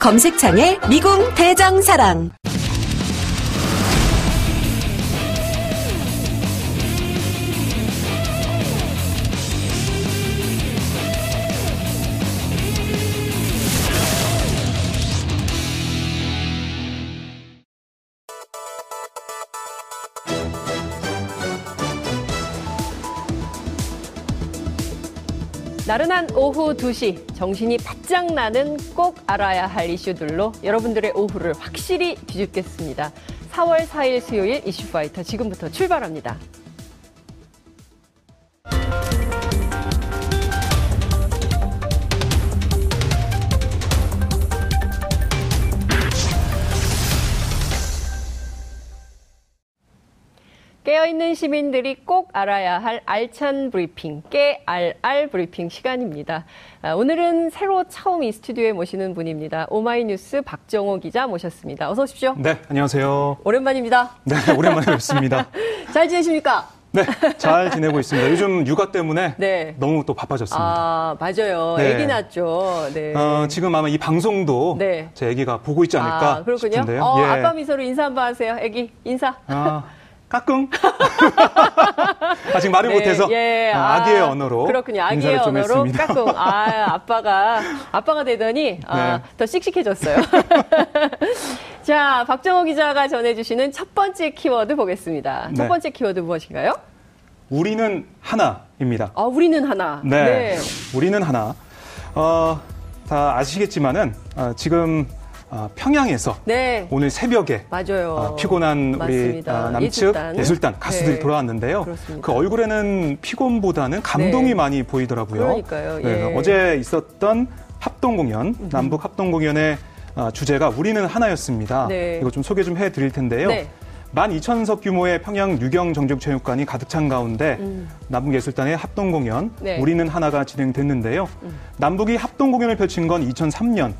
검색창에 미궁 대장사랑. 나른한 오후 2시, 정신이 바짝 나는 꼭 알아야 할 이슈들로 여러분들의 오후를 확실히 뒤집겠습니다. 4월 4일 수요일 이슈파이터 지금부터 출발합니다. 깨어있는 시민들이 꼭 알아야 할 알찬 브리핑, 깨알알 브리핑 시간입니다. 오늘은 새로 처음 이 스튜디오에 모시는 분입니다. 오마이뉴스 박정호 기자 모셨습니다. 어서 오십시오. 네, 안녕하세요. 오랜만입니다. 네, 오랜만에 뵙습니다. 잘 지내십니까? 네, 잘 지내고 있습니다. 요즘 육아 때문에 네. 너무 또 바빠졌습니다. 아, 맞아요. 네. 애기 낳았죠. 네. 지금 아마 이 방송도 네. 제 애기가 보고 있지 않을까 아, 그렇군요. 싶은데요. 예. 아빠 미소로 인사 한번 하세요. 애기, 인사. 까꿍. 아직 말을 네, 못해서 예, 아기의 언어로 그렇군요. 아기의 언어로 까꿍. 아빠가 되더니 네. 더 씩씩해졌어요. 자, 박정호 기자가 전해주시는 첫 번째 키워드 보겠습니다. 네. 첫 번째 키워드 무엇인가요? 우리는 하나입니다. 아, 우리는 하나. 네, 네. 우리는 하나. 다 아시겠지만은 지금. 평양에서 네. 오늘 새벽에 맞아요. 피곤한 맞습니다. 우리 남측 예술단 가수들이 네. 돌아왔는데요. 그렇습니다. 그 얼굴에는 피곤보다는 감동이 네. 많이 보이더라고요. 그러니까요. 예. 네, 어제 있었던 합동공연, 남북 합동공연의 주제가 우리는 하나였습니다. 네. 이거 좀 소개 좀 해드릴 텐데요. 네. 12,000석 규모의 평양 유경 정주체육관이 가득 찬 가운데 남북예술단의 합동공연 네. 우리는 하나가 진행됐는데요. 남북이 합동공연을 펼친 건 2003년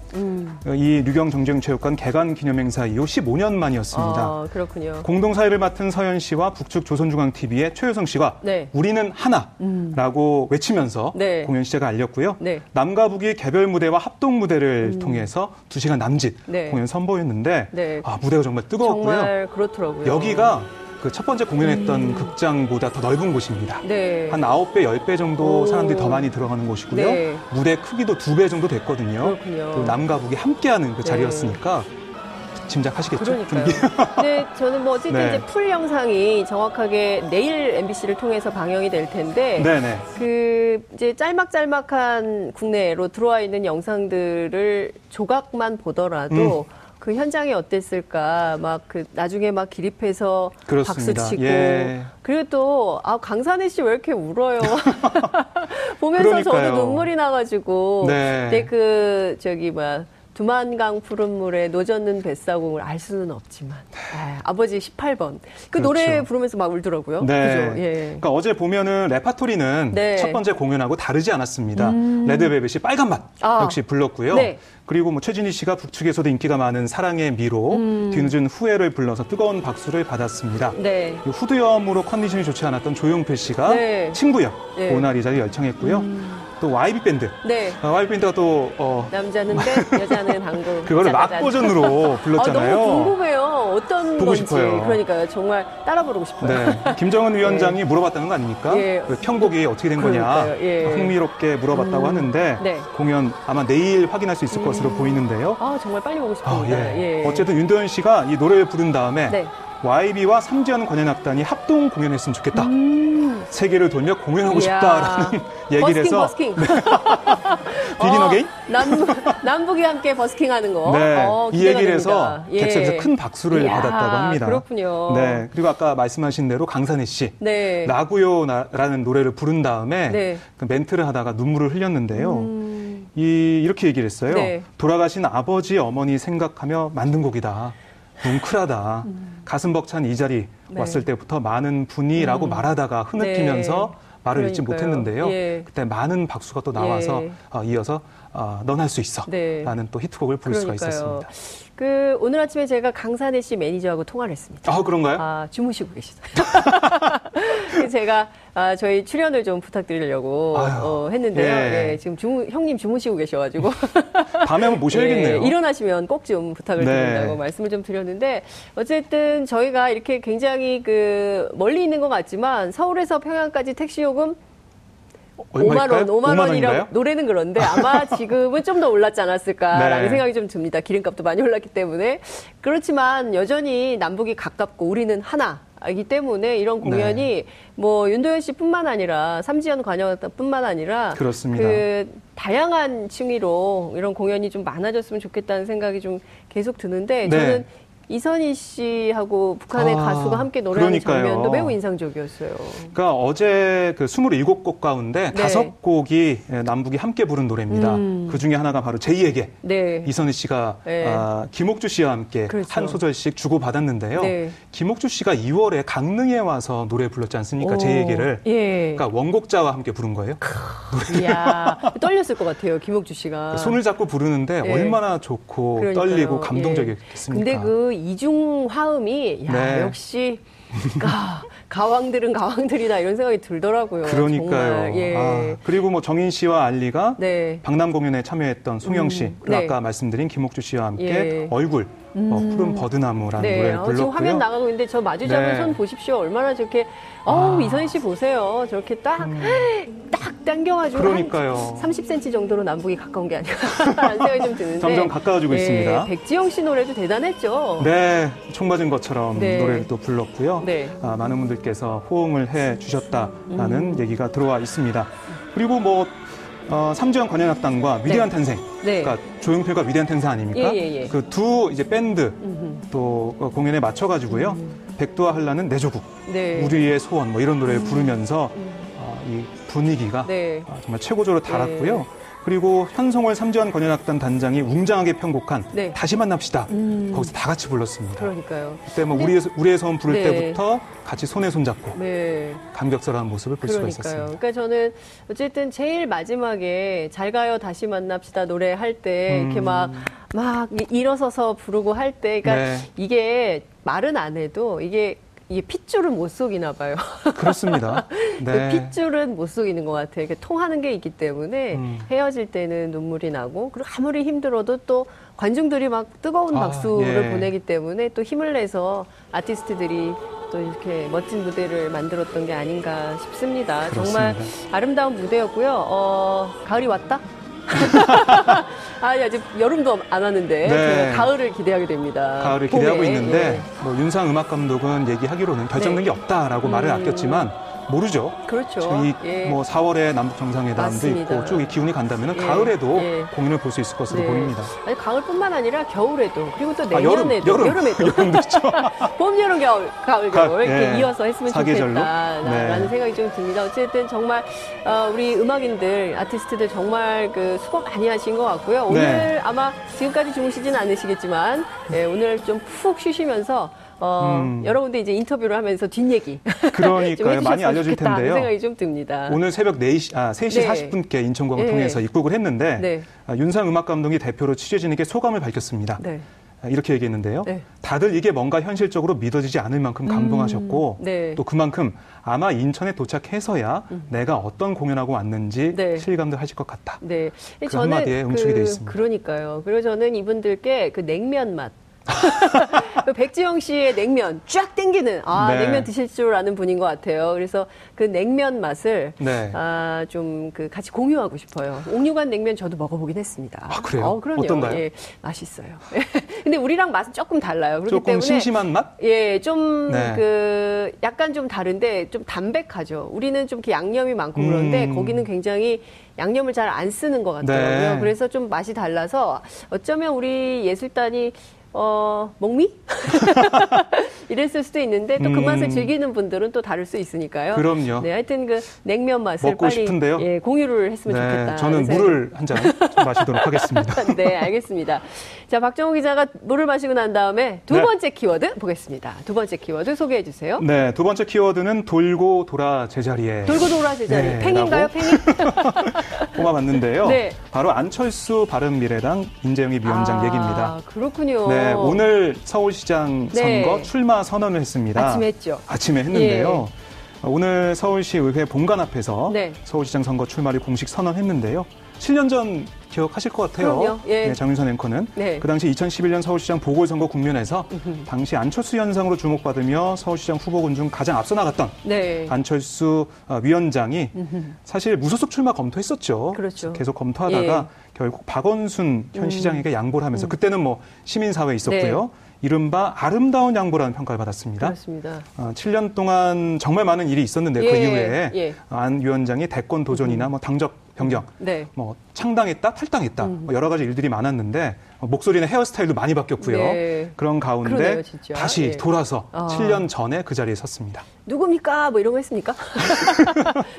이 유경 정주체육관 개관 기념행사 이후 15년 만이었습니다. 아, 그렇군요. 공동사회를 맡은 서현 씨와 북측 조선중앙TV의 최효성 씨가 네. 우리는 하나라고 외치면서 네. 공연 시작을 알렸고요. 네. 남과 북이 개별 무대와 합동 무대를 통해서 2시간 남짓 네. 공연 선보였는데 네. 아, 무대가 정말 뜨거웠고요. 정말 그렇더라고요. 여기가 그 첫 번째 공연했던 극장보다 더 넓은 곳입니다. 네. 한 9배, 10배 정도 사람들이 더 많이 들어가는 곳이고요. 네. 무대 크기도 2배 정도 됐거든요. 그리고 남과 북이 함께하는 그 자리였으니까 네. 짐작하시겠죠? 그러니까요. 네, 저는 뭐 어쨌든 네. 이제 풀 영상이 정확하게 내일 MBC를 통해서 방영이 될 텐데 네네. 그 이제 짤막짤막한 국내로 들어와 있는 영상들을 조각만 보더라도 그 현장이 어땠을까, 막 그 나중에 막 기립해서 그렇습니다. 박수치고 예. 그리고 또 아, 강산혜 씨 왜 이렇게 울어요? 보면서 그러니까요. 저도 눈물이 나가지고 네. 그때 그 저기 뭐야 두만강 푸른 물에 노젓는 뱃사공을 알 수는 없지만 아, 아버지 18번 그 그렇죠. 노래 부르면서 막 울더라고요. 네. 그죠? 예. 그러니까 어제 보면은 레파토리는 네. 첫 번째 공연하고 다르지 않았습니다. 레드벨벳이 빨간 맛 역시 불렀고요. 네. 그리고 뭐 최진희 씨가 북측에서도 인기가 많은 사랑의 미로, 뒤늦은 후회를 불러서 뜨거운 박수를 받았습니다. 네. 후두염으로 컨디션이 좋지 않았던 조용필 씨가 네. 친구여 네. 모나리자를 열창했고요. 또 YB 밴드. 네. YB 밴드가 또 남자는 밴, 여자는 당구. 그거를 막 버전으로 불렀잖아요. 아, 너무 궁금해요. 어떤 보고 건지. 싶어요. 그러니까요. 정말 따라 부르고 싶어요. 네. 김정은 위원장이 네. 물어봤다는 거 아닙니까? 예. 그 편곡이 어떻게 된 거냐. 예. 흥미롭게 물어봤다고 하는데 네. 공연 아마 내일 확인할 수 있을 것으로 보이는데요. 아, 정말 빨리 보고 싶어요. 예. 예. 어쨌든 윤도현 씨가 이 노래를 부른 다음에 네. YB와 삼지연 관현악단이 합동 공연했으면 좋겠다. 세계를 돌며 공연하고 이야. 싶다라는 얘기를 해서 버스킹. 네. 비긴 어게인? 남북이 함께 버스킹하는 거. 네. 이 얘기를 해서 예. 객석에서 큰 박수를 이야. 받았다고 합니다. 그렇군요. 네. 그리고 아까 말씀하신 대로 강산혜 씨 네. 라구요라는 노래를 부른 다음에 네. 그 멘트를 하다가 눈물을 흘렸는데요. 이렇게 얘기를 했어요. 네. 돌아가신 아버지, 어머니 생각하며 만든 곡이다. 뭉클하다. 가슴 벅찬 이 자리 네. 왔을 때부터 많은 분이라고 말하다가 흐느끼면서 네. 말을 잊지 못했는데요. 예. 그때 많은 박수가 또 나와서 예. 이어서 넌 할 수 있어 네. 라는 또 히트곡을 부를 그러니까요. 수가 있었습니다. 그 오늘 아침에 제가 강산혜 씨 매니저하고 통화를 했습니다. 아 그런가요? 아, 주무시고 계시다. 제가 저희 출연을 좀 부탁드리려고 했는데요. 예. 예, 지금 형님 주무시고 계셔가지고 밤에 한번 모셔야겠네요. 예, 일어나시면 꼭 좀 부탁을 드린다고 네. 말씀을 좀 드렸는데 어쨌든 저희가 이렇게 굉장히 그 멀리 있는 것 같지만 서울에서 평양까지 택시 요금 5만 원이라고 노래는 그런데 아마 지금은 좀 더 올랐지 않았을까라는 네. 생각이 좀 듭니다. 기름값도 많이 올랐기 때문에. 그렇지만 여전히 남북이 가깝고 우리는 하나이기 때문에 이런 공연이 네. 뭐 윤도현 씨뿐만 아니라 삼지연 관역뿐만 아니라 그렇습니다. 다양한 층위로 이런 공연이 좀 많아졌으면 좋겠다는 생각이 좀 계속 드는데 네. 저는 이선희 씨하고 북한의 가수가 함께 노래하는 그러니까요. 장면도 매우 인상적이었어요. 그러니까 어제 그 27곡 가운데 네. 5곡이 남북이 함께 부른 노래입니다. 그중에 하나가 바로 제2에게 네. 이선희 씨가 네. 김옥주 씨와 함께 그렇죠. 한 소절씩 주고받았는데요. 네. 김옥주 씨가 2월에 강릉에 와서 노래 불렀지 않습니까? 제2에게를. 예. 그러니까 원곡자와 함께 부른 거예요. 이야, 떨렸을 것 같아요. 김옥주 씨가. 손을 잡고 부르는데 예. 얼마나 좋고 그러니까요. 떨리고 감동적이었겠습니까? 예. 근데 그 이중 화음이 야 네. 역시 가왕들은 가왕들이다 이런 생각이 들더라고요. 그러니까요. 예. 그리고 뭐 정인 씨와 알리가 네. 박람 공연에 참여했던 송영 씨, 그리고 네. 아까 말씀드린 김옥주 씨와 함께 예. 얼굴 푸른 버드나무라는 네. 노래를 불렀고요. 지금 화면 나가고 있는데 저 마주 잡은 네. 손 보십시오. 얼마나 저렇게 이선희 씨 보세요. 저렇게 딱 당겨가지고 그러니까요. 30cm 정도로 남북이 가까운 게 아닌가 하는 생각이 좀 드는데 점점 가까워지고 네. 있습니다. 백지영 씨 노래도 대단했죠. 네, 총 맞은 것처럼 네. 노래를 또 불렀고요. 네. 많은 분들께서 호응을 해주셨다라는 얘기가 들어와 있습니다. 그리고 뭐 삼지연 관현악단과 위대한 네. 탄생, 네. 그러니까 조용필과 위대한 탄생 아닙니까? 예. 그 두 이제 밴드 또 공연에 맞춰가지고요. 백두와 한라는 내 조국, 네. 우리의 소원 뭐 이런 노래를 부르면서 이 분위기가 네. 정말 최고조로 달았고요. 네. 그리고 현송월 삼지연 관현악단 단장이 웅장하게 편곡한 네. 다시 만납시다. 거기서 다 같이 불렀습니다. 그러니까요. 그때 뭐 우리의 소원 부를 네. 때부터 같이 손에 손잡고 네. 감격스러운 모습을 볼 그러니까요. 수가 있었습니다. 그러니까 저는 어쨌든 제일 마지막에 잘 가요 다시 만납시다 노래할 때 이렇게 막 일어서서 부르고 할 때 그러니까 네. 이게 말은 안 해도 이게 핏줄은 못 속이나 봐요. 그렇습니다. 네. 핏줄은 못 속이는 것 같아요. 이렇게 통하는 게 있기 때문에 헤어질 때는 눈물이 나고 그리고 아무리 힘들어도 또 관중들이 막 뜨거운 박수를 예. 보내기 때문에 또 힘을 내서 아티스트들이 또 이렇게 멋진 무대를 만들었던 게 아닌가 싶습니다. 그렇습니다. 정말 아름다운 무대였고요. 가을이 왔다? 아직 여름도 안 왔는데 네. 가을을 기대하게 됩니다. 가을을 봄에. 기대하고 있는데 예. 뭐 윤상 음악 감독은 얘기하기로는 결정된 네. 게 없다라고 말을 아꼈지만 모르죠. 그렇죠. 지금 예. 뭐 4월에 남북 정상회담도 있고 쭉 이 기운이 간다면 예. 가을에도 예. 공연을 볼 수 있을 것으로 네. 보입니다. 아니, 가을뿐만 아니라 겨울에도 그리고 또 내년에도 여름에도 봄, 여름, 가을 이렇게 예. 이어서 했으면 좋겠다라는 네. 생각이 좀 듭니다. 어쨌든 정말 우리 음악인들, 아티스트들 정말 그 수고 많이 하신 것 같고요. 오늘 네. 아마 지금까지 주무시진 않으시겠지만 예, 오늘 좀 푹 쉬시면서. 여러분도 이제 인터뷰를 하면서 뒷얘기. 그러니까요. 많이 알려줄 텐데요. 생각이 좀 듭니다. 오늘 새벽 3시 네. 40분께 인천공항을 네. 통해서 입국을 했는데, 네. 윤상 음악 감독이 대표로 취재진에게 소감을 밝혔습니다. 네. 이렇게 얘기했는데요. 네. 다들 이게 뭔가 현실적으로 믿어지지 않을 만큼 감동하셨고 네. 또 그만큼 아마 인천에 도착해서야 내가 어떤 공연하고 왔는지 네. 실감도 하실 것 같다. 네. 그 한마디에 응축이 돼 있습니다. 그러니까요. 그리고 저는 이분들께 그 냉면 맛. 백지영 씨의 냉면 쫙 땡기는 네. 냉면 드실 줄 아는 분인 것 같아요. 그래서 그 냉면 맛을 네. 좀 그 같이 공유하고 싶어요. 옥류관 냉면 저도 먹어보긴 했습니다. 아 그래요? 그럼요. 어떤가요? 예, 맛있어요. 근데 우리랑 맛은 조금 달라요. 그렇기 조금 때문에 심심한 맛? 예, 좀 그 네. 약간 좀 다른데 좀 담백하죠. 우리는 좀 이렇게 양념이 많고 그런데 거기는 굉장히 양념을 잘 안 쓰는 것 같더라고요. 네. 그래서 좀 맛이 달라서 어쩌면 우리 예술단이 목미? 이랬을 수도 있는데 또 그 맛을 즐기는 분들은 또 다를 수 있으니까요. 그럼요. 네, 하여튼 그 냉면 맛을 먹고 빨리 싶은데요. 예, 공유를 했으면 네, 좋겠다. 저는 물을 한 잔 마시도록 하겠습니다. 네, 알겠습니다. 자, 박정호 기자가 물을 마시고 난 다음에 두 번째 키워드 보겠습니다. 두 번째 키워드 소개해 주세요. 네, 두 번째 키워드는 돌고 돌아 제자리에. 돌고 돌아 제자리. 네, 팽인가요, 팽인? 뽑아봤는데요. 네. 바로 안철수 바른미래당 임재영입 위원장 얘기입니다. 그렇군요. 네. 네, 오늘 서울시장 선거 출마 선언을 했습니다. 아침에 했죠. 아침에 했는데요. 예. 오늘 서울시 의회 본관 앞에서 서울시장 선거 출마를 공식 선언했는데요. 7년 전 기억하실 것 같아요. 예. 네, 장윤선 앵커는. 그 당시 2011년 서울시장 보궐선거 국면에서 당시 안철수 현상으로 주목받으며 서울시장 후보군 중 가장 앞서 나갔던 안철수 위원장이 사실 무소속 출마 검토했었죠. 그렇죠. 계속 검토하다가 결국 박원순 현 시장에게 양보를 하면서 그때는 뭐 시민사회 있었고요. 이른바 아름다운 양보라는 평가를 받았습니다. 그렇습니다. 7년 동안 정말 많은 일이 있었는데 그 이후에 안 위원장이 대권 도전이나 뭐 당적 변경, 뭐 창당했다, 탈당했다 뭐 여러 가지 일들이 많았는데 목소리나 헤어스타일도 많이 바뀌었고요. 그런 가운데 그러네요, 다시 돌아서 7년 전에 그 자리에 섰습니다. 누굽니까? 뭐 이런 거 했습니까?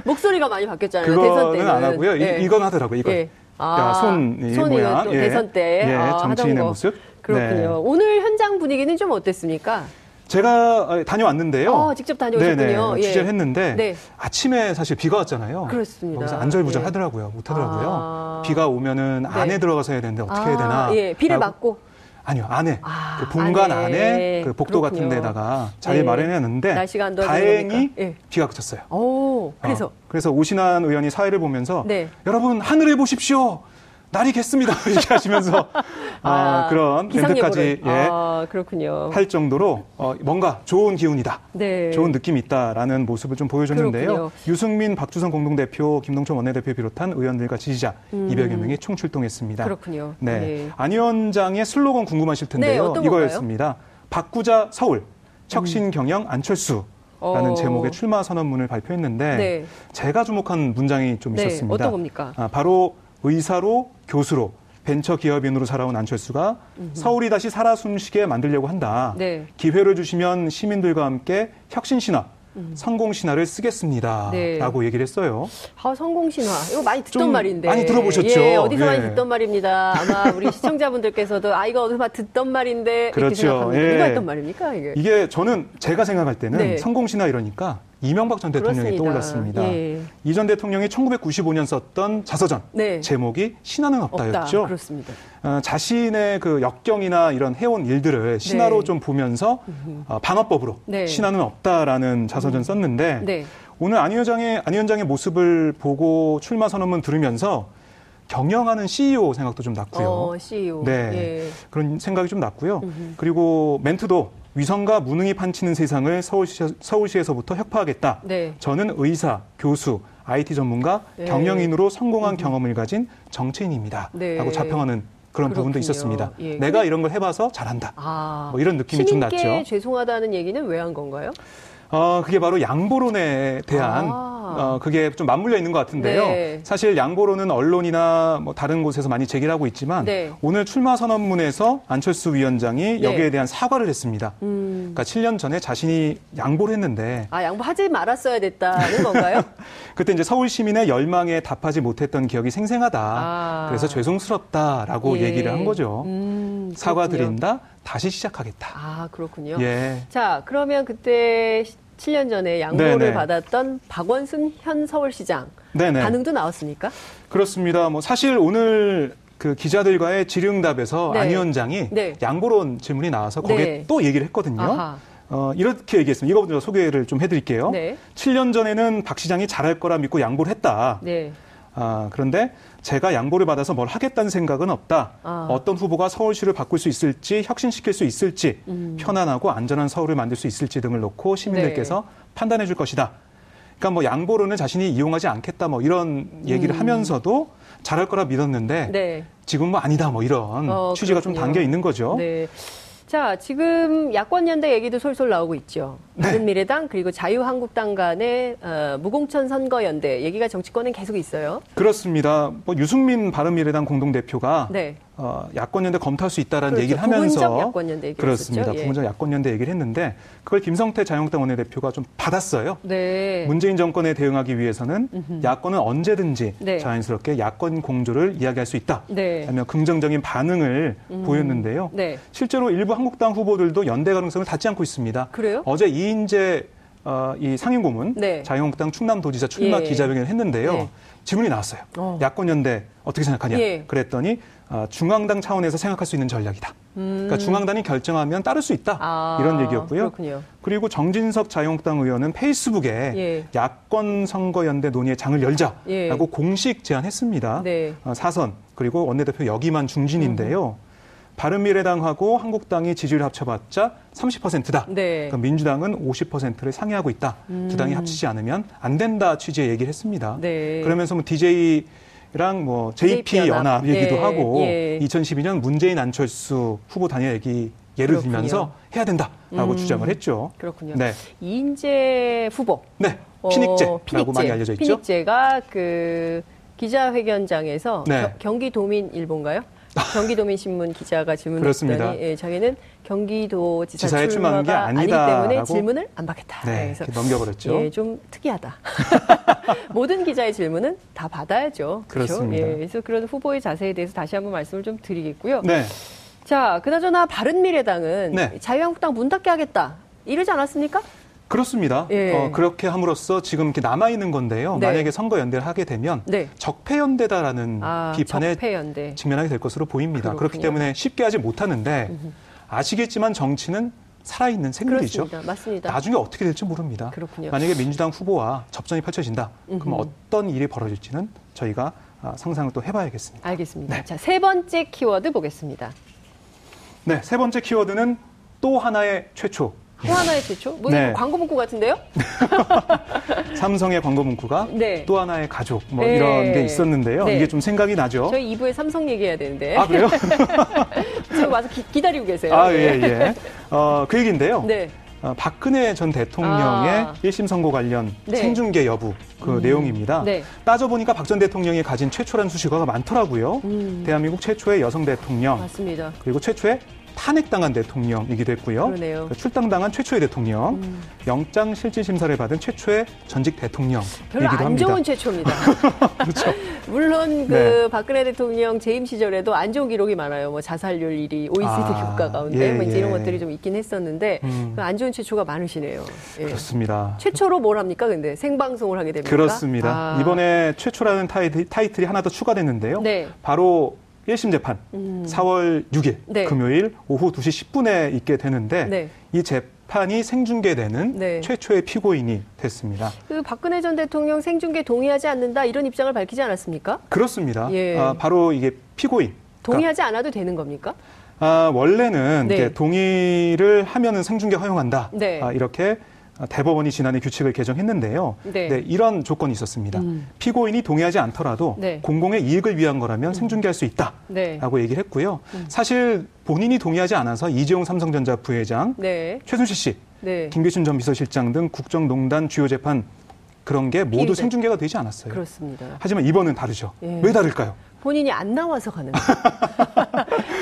목소리가 많이 바뀌었잖아요. 그거는 대선 때는. 안 하고요. 이건 하더라고요. 이건. 손이요. 또 대선 때 정치인의 모습. 그렇군요. 오늘 현장 분위기는 좀 어땠습니까? 제가 다녀왔는데요. 직접 다녀오셨군요. 취재를 했는데 아침에 사실 비가 왔잖아요. 그렇습니다. 거기서 안절부절 하더라고요. 못하더라고요. 비가 오면은 안에 들어가서 해야 되는데 어떻게 해야 되나. 비를 막고. 아니요. 안에. 그 본관 안에 그 복도 같은 데다가 자리를 마련했는데 다행히 비가 그쳤어요. 그래서 오신환 의원이 사회를 보면서 여러분 하늘을 보십시오. 날이 갰습니다. 이렇게 하시면서 그런 멘트까지 그렇군요. 할 정도로 뭔가 좋은 기운이다, 좋은 느낌이 있다라는 모습을 좀 보여줬는데요. 그렇군요. 유승민, 박주선 공동대표, 김동철 원내대표 비롯한 의원들과 지지자 200여 명이 총출동했습니다. 그렇군요. 안 위원장의 슬로건 궁금하실 텐데요. 이거였습니다. 바꾸자 서울, 혁신경영 안철수. 라는 제목의 출마 선언문을 발표했는데 제가 주목한 문장이 좀 있었습니다. 어떤 겁니까? 바로 의사로, 교수로, 벤처기업인으로 살아온 안철수가 서울이 다시 살아 숨쉬게 만들려고 한다. 기회를 주시면 시민들과 함께 혁신신화, 성공신화를 쓰겠습니다. 라고 얘기를 했어요. 성공신화. 이거 많이 듣던 말인데. 많이 들어보셨죠? 어디서 많이 듣던 말입니다. 아마 우리 시청자분들께서도 이거 어디서 듣던 말인데. 그렇죠. 이렇게 생각합니다. 누가 했던 말입니까? 이게 저는 제가 생각할 때는 성공신화 이러니까 이명박 전 대통령이 떠올랐습니다. 이 전 대통령이 1995년 썼던 자서전 제목이 신화는 없다였죠. 그렇습니다. 자신의 그 역경이나 이런 해온 일들을 신화로 좀 보면서 반어법으로 신화는 없다라는 자서전 썼는데 오늘 안 위원장의 모습을 보고 출마 선언문 들으면서 경영하는 CEO 생각도 좀 났고요. CEO. 그런 생각이 좀 났고요. 그리고 멘트도 위선과 무능이 판치는 세상을 서울시에서부터 혁파하겠다. 저는 의사, 교수, IT 전문가, 경영인으로 성공한 경험을 가진 정치인입니다. 라고 자평하는 그런 부분도 있었습니다. 내가 이런 걸 해봐서 잘한다. 뭐 이런 느낌이 좀 났죠. 시민께 죄송하다는 얘기는 왜 한 건가요? 그게 바로 양보론에 대한 그게 좀 맞물려 있는 것 같은데요. 사실 양보론은 언론이나 뭐 다른 곳에서 많이 제기를 하고 있지만 오늘 출마 선언문에서 안철수 위원장이 여기에 대한 사과를 했습니다. 그러니까 7년 전에 자신이 양보를 했는데 양보하지 말았어야 됐다는 건가요? 그때 이제 서울 시민의 열망에 답하지 못했던 기억이 생생하다. 그래서 죄송스럽다라고 얘기를 한 거죠. 사과드린다. 다시 시작하겠다. 그렇군요. 자, 그러면 그때 7년 전에 양보를 받았던 박원순 현 서울시장 반응도 나왔습니까? 그렇습니다. 뭐 사실 오늘 그 기자들과의 질의응답에서 안 위원장이 양보론 질문이 나와서 거기에 또 얘기를 했거든요. 이렇게 얘기했습니다. 이거부터 소개를 좀 해드릴게요. 7년 전에는 박 시장이 잘할 거라 믿고 양보를 했다. 그런데 제가 양보를 받아서 뭘 하겠다는 생각은 없다. 어떤 후보가 서울시를 바꿀 수 있을지, 혁신시킬 수 있을지, 편안하고 안전한 서울을 만들 수 있을지 등을 놓고 시민들께서 판단해 줄 것이다. 그러니까 뭐 양보론을 자신이 이용하지 않겠다 뭐 이런 얘기를 하면서도 잘할 거라 믿었는데 지금 뭐 아니다 뭐 이런 취지가 좀 담겨 있는 거죠. 자, 지금 야권연대 얘기도 솔솔 나오고 있죠. 바른미래당 그리고 자유한국당 간의 무공천 선거연대 얘기가 정치권엔 계속 있어요. 그렇습니다. 뭐 유승민 바른미래당 공동대표가 야권연대 검토할 수 있다라는 그렇죠. 얘기를 하면서 부분적 야권연대 얘기를 그렇습니다. 예. 부분적 야권연대 얘기를 했는데 그걸 김성태 자유한국당 원내대표가 좀 받았어요. 네. 문재인 정권에 대응하기 위해서는 야권은 언제든지 네. 자연스럽게 야권 공조를 이야기할 수 있다. 네. 하며 긍정적인 반응을 보였는데요. 네. 실제로 일부 한국당 후보들도 연대 가능성을 닫지 않고 있습니다. 그래요? 어제 이인재 이 상임고문 네. 자유한국당 충남도지사 출마 예. 기자회견을 했는데요. 예. 질문이 나왔어요. 야권연대 어떻게 생각하냐? 예. 그랬더니 중앙당 차원에서 생각할 수 있는 전략이다. 그러니까 중앙당이 결정하면 따를 수 있다. 아, 이런 얘기였고요. 그렇군요. 그리고 정진석 자유한국당 의원은 페이스북에 예. 야권 선거연대 논의의 장을 열자라고 예. 공식 제안했습니다. 네. 사선 그리고 원내대표 여기만 중진인데요. 바른미래당하고 한국당이 지지율 합쳐봤자 30%다. 네. 그러니까 민주당은 50%를 상회하고 있다. 두 당이 합치지 않으면 안 된다 취지의 얘기를 했습니다. 네. 그러면서 뭐 DJ랑 뭐 JP 연합 얘기도 예. 하고 예. 2012년 문재인 안철수 후보 단일 얘기 예를 그렇군요. 들면서 해야 된다라고 주장을 했죠. 그렇군요. 네. 이인재 후보. 네. 피닉제라고 피닉제. 많이 알려져 있죠. 피닉제가 그 기자회견장에서 네. 경기도민일보인가요? 경기도민신문 기자가 질문했더니 예, 자기는 경기도지사에 출마한 게 아니다라고 때문에 질문을 안 받겠다. 네, 그래서 넘겨버렸죠. 예, 좀 특이하다. 모든 기자의 질문은 다 받아야죠. 그렇죠? 그렇습니다. 예, 그래서 그런 후보의 자세에 대해서 다시 한번 말씀을 좀 드리겠고요. 네. 자, 그나저나 바른미래당은 네. 자유한국당 문 닫게 하겠다 이러지 않았습니까? 그렇습니다. 예. 그렇게 함으로써 지금 이렇게 남아있는 건데요. 네. 만약에 선거연대를 하게 되면 네. 적폐연대다라는 비판에 적폐연대. 직면하게 될 것으로 보입니다. 그렇군요. 그렇기 때문에 쉽게 하지 못하는데 아시겠지만 정치는 살아있는 생물이죠. 그렇습니다. 맞습니다. 나중에 어떻게 될지 모릅니다. 그렇군요. 만약에 민주당 후보와 접전이 펼쳐진다. 그럼 어떤 일이 벌어질지는 저희가 상상을 또 해봐야겠습니다. 알겠습니다. 네. 자, 세 번째 키워드 보겠습니다. 네, 세 번째 키워드는 또 하나의 최초. 또 하나의 최초? 뭐 네. 광고 문구 같은데요? 삼성의 광고 문구가 네. 또 하나의 가족 뭐 네. 이런 게 있었는데요. 네. 이게 좀 생각이 나죠. 저희 2부에 삼성 얘기해야 되는데. 아 그래요? 지금 와서 기다리고 계세요. 아 예, 예. 그 얘기인데요. 네. 박근혜 전 대통령의 1심 선고 관련 네. 생중계 여부 그 내용입니다. 네. 따져보니까 박 전 대통령이 가진 최초란 수식어가 많더라고요. 대한민국 최초의 여성 대통령. 맞습니다. 그리고 최초의 탄핵당한 대통령이기도 했고요. 그러네요. 출당당한 최초의 대통령, 영장실질심사를 받은 최초의 전직 대통령이기도 합니다. 별로 안 좋은 최초입니다. 그렇죠. 물론 그 네. 박근혜 대통령 재임 시절에도 안 좋은 기록이 많아요. 뭐 자살률 1위, OECD 국가 가운데 예, 뭐 이제 이런 것들이 좀 있긴 했었는데 안 좋은 최초가 많으시네요. 예. 그렇습니다. 최초로 뭘 합니까? 근데 생방송을 하게 됩니까? 그렇습니다. 이번에 최초라는 타이틀이 하나 더 추가됐는데요. 네. 바로 1심 재판 4월 6일 네. 금요일 오후 2시 10분에 있게 되는데 네. 이 재판이 생중계되는 네. 최초의 피고인이 됐습니다. 그 박근혜 전 대통령 생중계 동의하지 않는다 이런 입장을 밝히지 않았습니까? 그렇습니다. 예. 바로 이게 피고인. 동의하지 그러니까, 않아도 되는 겁니까? 원래는 네. 이제 동의를 하면은 생중계 허용한다. 네. 이렇게 대법원이 지난해 규칙을 개정했는데요. 네. 네, 이런 조건이 있었습니다. 피고인이 동의하지 않더라도 네. 공공의 이익을 위한 거라면 생중계할 수 있다라고 네. 얘기를 했고요. 사실 본인이 동의하지 않아서 이재용 삼성전자 부회장, 네. 최순실 씨, 네. 김기춘 전 비서실장 등 국정농단 주요 재판 그런 게 모두 피의자. 생중계가 되지 않았어요. 그렇습니다. 하지만 이번은 다르죠. 예. 왜 다를까요? 본인이 안 나와서 가는 거예요.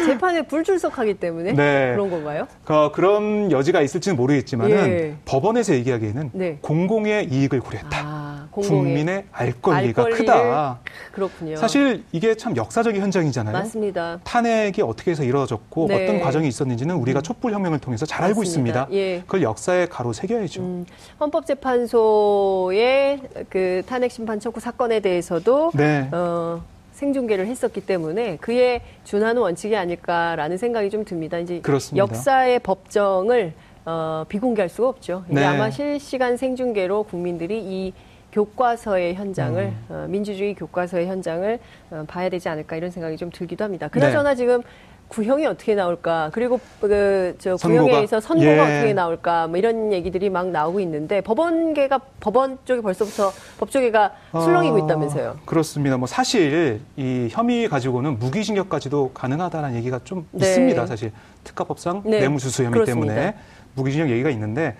재판에 불출석하기 때문에 네. 그런 건가요? 그런 여지가 있을지는 모르겠지만 예. 법원에서 얘기하기에는 네. 공공의 이익을 고려했다. 국민의 알 권리가 크다. 그렇군요. 사실 이게 참 역사적인 현장이잖아요. 맞습니다. 탄핵이 어떻게 해서 이루어졌고 네. 어떤 과정이 있었는지는 우리가 촛불혁명을 통해서 잘 알고 맞습니다. 있습니다. 예. 그걸 역사에 가로새겨야죠. 헌법재판소의 그 탄핵심판청구 사건에 대해서도 네. 생중계를 했었기 때문에 그에 준하는 원칙이 아닐까라는 생각이 좀 듭니다. 이제 그렇습니다. 역사의 법정을 비공개할 수가 없죠. 이제 네. 아마 실시간 생중계로 국민들이 이 교과서의 현장을 민주주의 교과서의 현장을 봐야 되지 않을까 이런 생각이 좀 들기도 합니다. 그나저나 네. 지금 구형이 어떻게 나올까 그리고 저 구형에서 선고가 예. 어떻게 나올까 뭐 이런 얘기들이 막 나오고 있는데 법원 쪽이 벌써부터 법조계가 술렁이고 있다면서요. 그렇습니다. 뭐 사실 이 혐의 가지고는 무기징역까지도 가능하다는 얘기가 좀 네. 있습니다. 사실 특가법상 네. 뇌물수수 혐의 그렇습니다. 때문에 무기징역 얘기가 있는데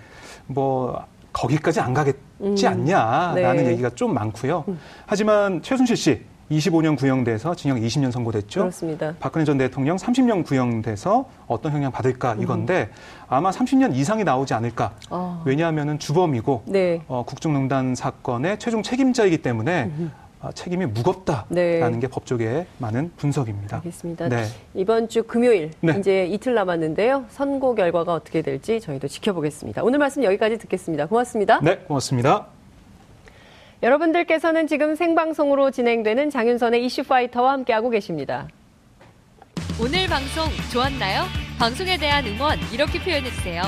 뭐 거기까지 안 가겠지 않냐라는 네. 얘기가 좀 많고요. 하지만 최순실 씨 25년 구형돼서 징역 20년 선고됐죠. 그렇습니다. 박근혜 전 대통령 30년 구형돼서 어떤 형량 받을까 이건데 아마 30년 이상이 나오지 않을까. 왜냐하면 주범이고 네. 국정농단 사건의 최종 책임자이기 때문에 책임이 무겁다라는 네. 게 법조계의 많은 분석입니다. 알겠습니다. 네. 이번 주 금요일 네. 이제 이틀 남았는데요. 선고 결과가 어떻게 될지 저희도 지켜보겠습니다. 오늘 말씀 여기까지 듣겠습니다. 고맙습니다. 네, 고맙습니다. 여러분들께서는 지금 생방송으로 진행되는 장윤선의 이슈파이터와 함께하고 계십니다. 오늘 방송 좋았나요? 방송에 대한 응원 이렇게 표현해주세요.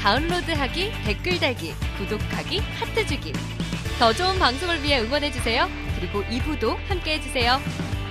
다운로드하기, 댓글 달기, 구독하기, 하트 주기. 더 좋은 방송을 위해 응원해주세요. 그리고 2부도 함께해주세요.